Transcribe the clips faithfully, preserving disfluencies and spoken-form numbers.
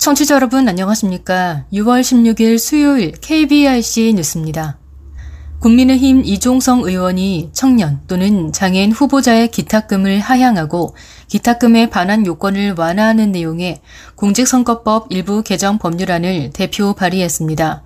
청취자 여러분 안녕하십니까. 유월 십육일 수요일 케이비아이씨 뉴스입니다. 국민의힘 이종성 의원이 청년 또는 장애인 후보자의 기탁금을 하향하고 기탁금에 반환 요건을 완화하는 내용의 공직선거법 일부 개정 법률안을 대표 발의했습니다.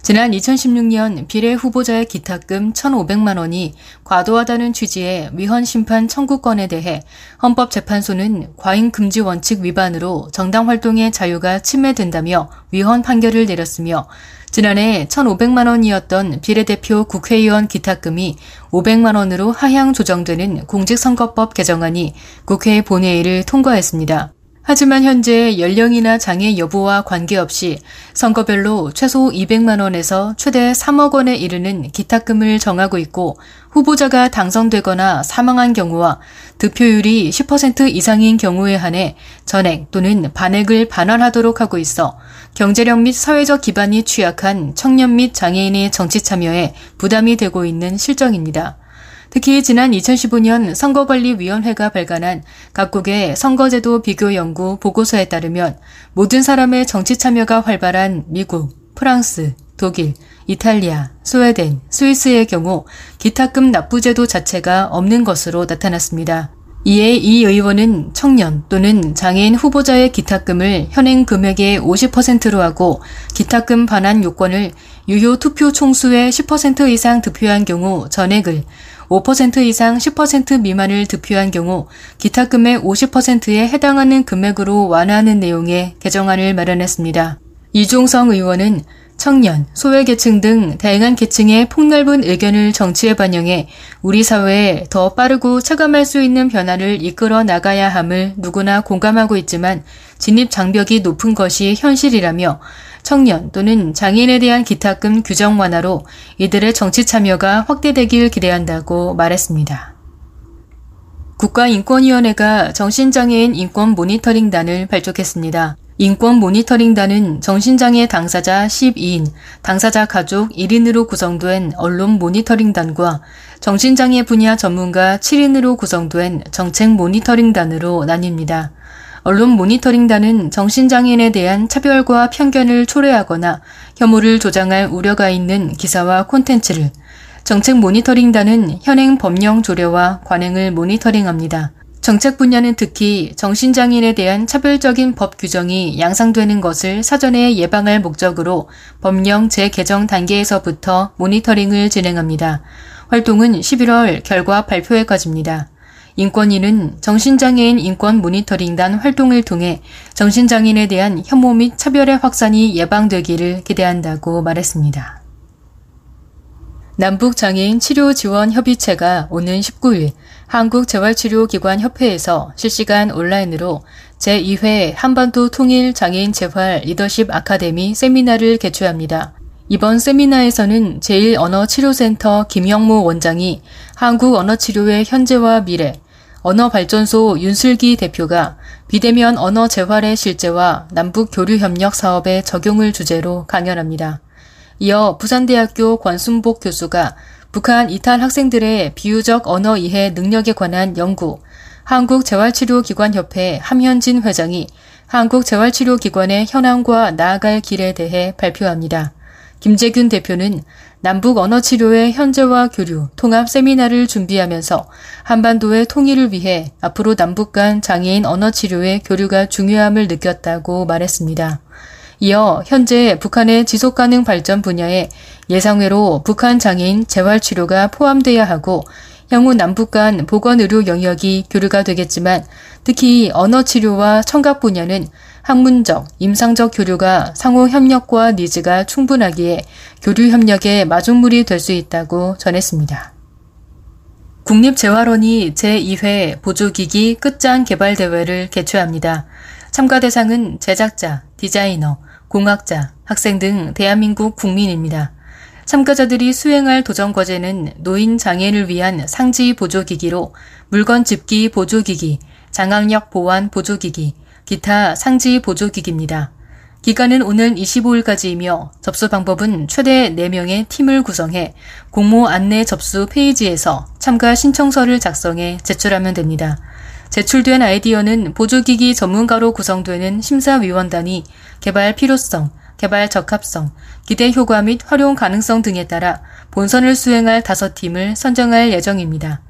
지난 이천십육년 비례 후보자의 기탁금 천오백만 원이 과도하다는 취지의 위헌 심판 청구권에 대해 헌법재판소는 과잉금지 원칙 위반으로 정당활동의 자유가 침해된다며 위헌 판결을 내렸으며, 지난해 천오백만 원이었던 비례대표 국회의원 기탁금이 오백만 원으로 하향 조정되는 공직선거법 개정안이 국회 본회의를 통과했습니다. 하지만 현재 연령이나 장애 여부와 관계없이 선거별로 최소 이백만 원에서 최대 삼억 원에 이르는 기탁금을 정하고 있고, 후보자가 당선되거나 사망한 경우와 득표율이 십 퍼센트 이상인 경우에 한해 전액 또는 반액을 반환하도록 하고 있어 경제력 및 사회적 기반이 취약한 청년 및 장애인의 정치 참여에 부담이 되고 있는 실정입니다. 특히 지난 이천십오년 선거관리위원회가 발간한 각국의 선거제도 비교 연구 보고서에 따르면 모든 사람의 정치 참여가 활발한 미국, 프랑스, 독일, 이탈리아, 스웨덴, 스위스의 경우 기탁금 납부제도 자체가 없는 것으로 나타났습니다. 이에 이 의원은 청년 또는 장애인 후보자의 기탁금을 현행 금액의 오십 퍼센트로 하고, 기탁금 반환 요건을 유효 투표 총수의 십 퍼센트 이상 득표한 경우 전액을, 오 퍼센트 이상 십 퍼센트 미만을 득표한 경우 기탁금의 오십 퍼센트에 해당하는 금액으로 완화하는 내용의 개정안을 마련했습니다. 이종성 의원은 청년, 소외계층 등 다양한 계층의 폭넓은 의견을 정치에 반영해 우리 사회에 더 빠르고 체감할 수 있는 변화를 이끌어 나가야 함을 누구나 공감하고 있지만 진입 장벽이 높은 것이 현실이라며, 청년 또는 장애인에 대한 기탁금 규정 완화로 이들의 정치 참여가 확대되길 기대한다고 말했습니다. 국가인권위원회가 정신장애인 인권 모니터링단을 발족했습니다. 인권 모니터링단은 정신장애 당사자 십이인, 당사자 가족 일인으로 구성된 언론 모니터링단과 정신장애 분야 전문가 칠인으로 구성된 정책 모니터링단으로 나뉩니다. 언론 모니터링단은 정신장애인에 대한 차별과 편견을 초래하거나 혐오를 조장할 우려가 있는 기사와 콘텐츠를, 정책 모니터링단은 현행 법령 조례와 관행을 모니터링합니다. 정책 분야는 특히 정신장애인에 대한 차별적인 법 규정이 양상되는 것을 사전에 예방할 목적으로 법령 재개정 단계에서부터 모니터링을 진행합니다. 활동은 십일월 결과 발표회까지입니다. 인권위는 정신장애인 인권 모니터링단 활동을 통해 정신장애인에 대한 혐오 및 차별의 확산이 예방되기를 기대한다고 말했습니다. 남북장애인 치료지원협의체가 오는 십구일 한국재활치료기관협회에서 실시간 온라인으로 제이회 한반도 통일 장애인 재활 리더십 아카데미 세미나를 개최합니다. 이번 세미나에서는 제일 언어치료센터 김영무 원장이 한국 언어치료의 현재와 미래, 언어발전소 윤슬기 대표가 비대면 언어 재활의 실제와 남북 교류 협력 사업의 적용을 주제로 강연합니다. 이어 부산대학교 권순복 교수가 북한 이탈 학생들의 비유적 언어 이해 능력에 관한 연구, 한국재활치료기관협회 함현진 회장이 한국재활치료기관의 현황과 나아갈 길에 대해 발표합니다. 김재균 대표는 남북 언어치료의 현재와 교류, 통합 세미나를 준비하면서 한반도의 통일을 위해 앞으로 남북 간 장애인 언어치료의 교류가 중요함을 느꼈다고 말했습니다. 이어 현재 북한의 지속가능 발전 분야에 예상외로 북한 장애인 재활치료가 포함돼야 하고, 향후 남북 간 보건의료 영역이 교류가 되겠지만 특히 언어치료와 청각 분야는 학문적, 임상적 교류가 상호 협력과 니즈가 충분하기에 교류 협력의 마중물이 될 수 있다고 전했습니다. 국립재활원이 제이회 보조기기 끝장 개발대회를 개최합니다. 참가 대상은 제작자, 디자이너, 공학자, 학생 등 대한민국 국민입니다. 참가자들이 수행할 도전과제는 노인 장애인을 위한 상지 보조기기로 물건 집기 보조기기, 장악력 보완 보조기기, 기타 상지 보조기기입니다. 기간은 오늘 이십오일까지이며 접수 방법은 최대 네 명의 팀을 구성해 공모 안내 접수 페이지에서 참가 신청서를 작성해 제출하면 됩니다. 제출된 아이디어는 보조기기 전문가로 구성되는 심사위원단이 개발 필요성, 개발 적합성, 기대 효과 및 활용 가능성 등에 따라 본선을 수행할 다섯 팀을 선정할 예정입니다.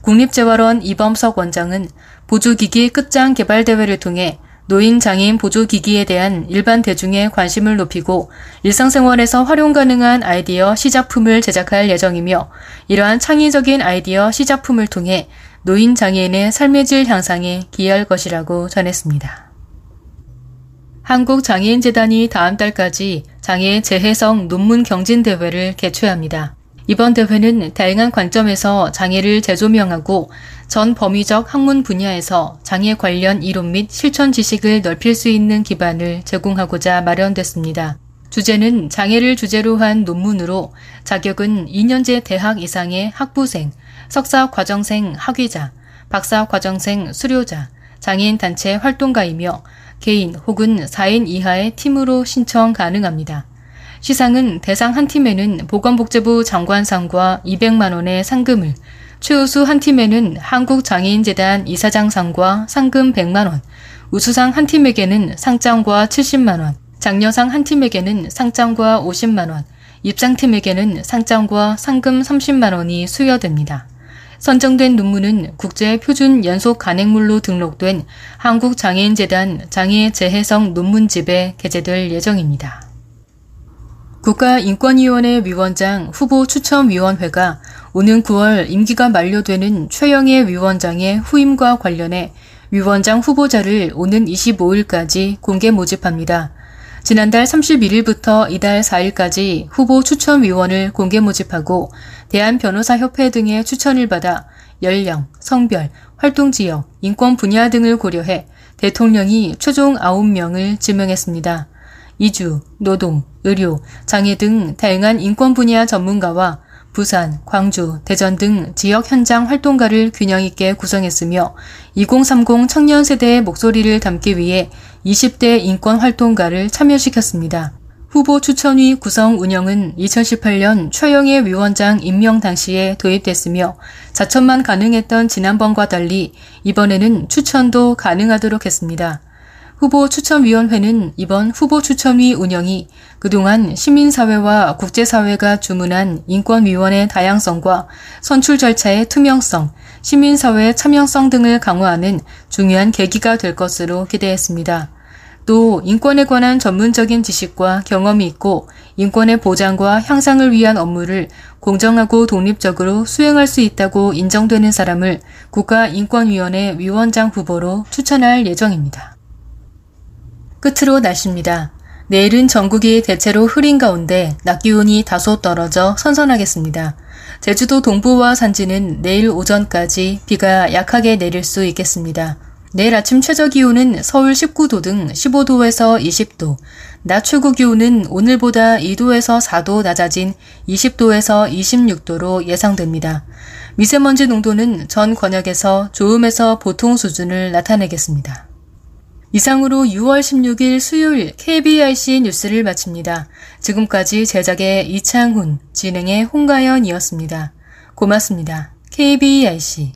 국립재활원 이범석 원장은 보조기기 끝장 개발대회를 통해 노인 장애인 보조기기에 대한 일반 대중의 관심을 높이고 일상생활에서 활용 가능한 아이디어 시작품을 제작할 예정이며 이러한 창의적인 아이디어 시작품을 통해 노인 장애인의 삶의 질 향상에 기여할 것이라고 전했습니다. 한국장애인재단이 다음 달까지 장애 재해석 논문 경진대회를 개최합니다. 이번 대회는 다양한 관점에서 장애를 재조명하고 전 범위적 학문 분야에서 장애 관련 이론 및 실천 지식을 넓힐 수 있는 기반을 제공하고자 마련됐습니다. 주제는 장애를 주제로 한 논문으로 자격은 이 년제 대학 이상의 학부생, 석사과정생 학위자, 박사과정생 수료자, 장애인단체 활동가이며 개인 혹은 사 인 이하의 팀으로 신청 가능합니다. 시상은 대상 한 팀에는 보건복지부 장관상과 이백만 원의 상금을, 최우수 한 팀에는 한국장애인재단 이사장상과 상금 백만 원, 우수상 한 팀에게는 상장과 칠십만 원, 장려상 한 팀에게는 상장과 오십만 원, 입상팀에게는 상장과 상금 삼십만 원이 수여됩니다. 선정된 논문은 국제표준연속간행물로 등록된 한국장애인재단 장애재해석 논문집에 게재될 예정입니다. 국가인권위원회 위원장 후보추첨위원회가 오는 구월 임기가 만료되는 최영애 위원장의 후임과 관련해 위원장 후보자를 오는 이십오일까지 공개 모집합니다. 지난달 삼십일일부터 이달 사일까지 후보 추천위원을 공개 모집하고 대한변호사협회 등의 추천을 받아 연령, 성별, 활동지역, 인권 분야 등을 고려해 대통령이 최종 아홉 명을 지명했습니다. 이주, 노동, 의료, 장애 등 다양한 인권 분야 전문가와 부산, 광주, 대전 등 지역 현장 활동가를 균형 있게 구성했으며 이공삼공 청년 세대의 목소리를 담기 위해 이십 대 인권 활동가를 참여시켰습니다. 후보 추천위 구성 운영은 이천십팔년 최영애 위원장 임명 당시에 도입됐으며 자천만 가능했던 지난번과 달리 이번에는 추천도 가능하도록 했습니다. 후보 추천위원회는 이번 후보 추천위 운영이 그동안 시민사회와 국제사회가 주문한 인권위원의 다양성과 선출 절차의 투명성, 시민사회의 참여성 등을 강화하는 중요한 계기가 될 것으로 기대했습니다. 또 인권에 관한 전문적인 지식과 경험이 있고 인권의 보장과 향상을 위한 업무를 공정하고 독립적으로 수행할 수 있다고 인정되는 사람을 국가인권위원회 위원장 후보로 추천할 예정입니다. 끝으로 날씨입니다. 내일은 전국이 대체로 흐린 가운데 낮 기온이 다소 떨어져 선선하겠습니다. 제주도 동부와 산지는 내일 오전까지 비가 약하게 내릴 수 있겠습니다. 내일 아침 최저 기온은 서울 십구도 등 십오도에서 이십도, 낮 최고 기온은 오늘보다 이도에서 사도 낮아진 이십도에서 이십육도로 예상됩니다. 미세먼지 농도는 전 권역에서 좋음에서 보통 수준을 나타내겠습니다. 이상으로 유월 십육일 수요일 케이비아이씨 뉴스를 마칩니다. 지금까지 제작의 이창훈, 진행의 홍가연이었습니다. 고맙습니다. 케이비아이씨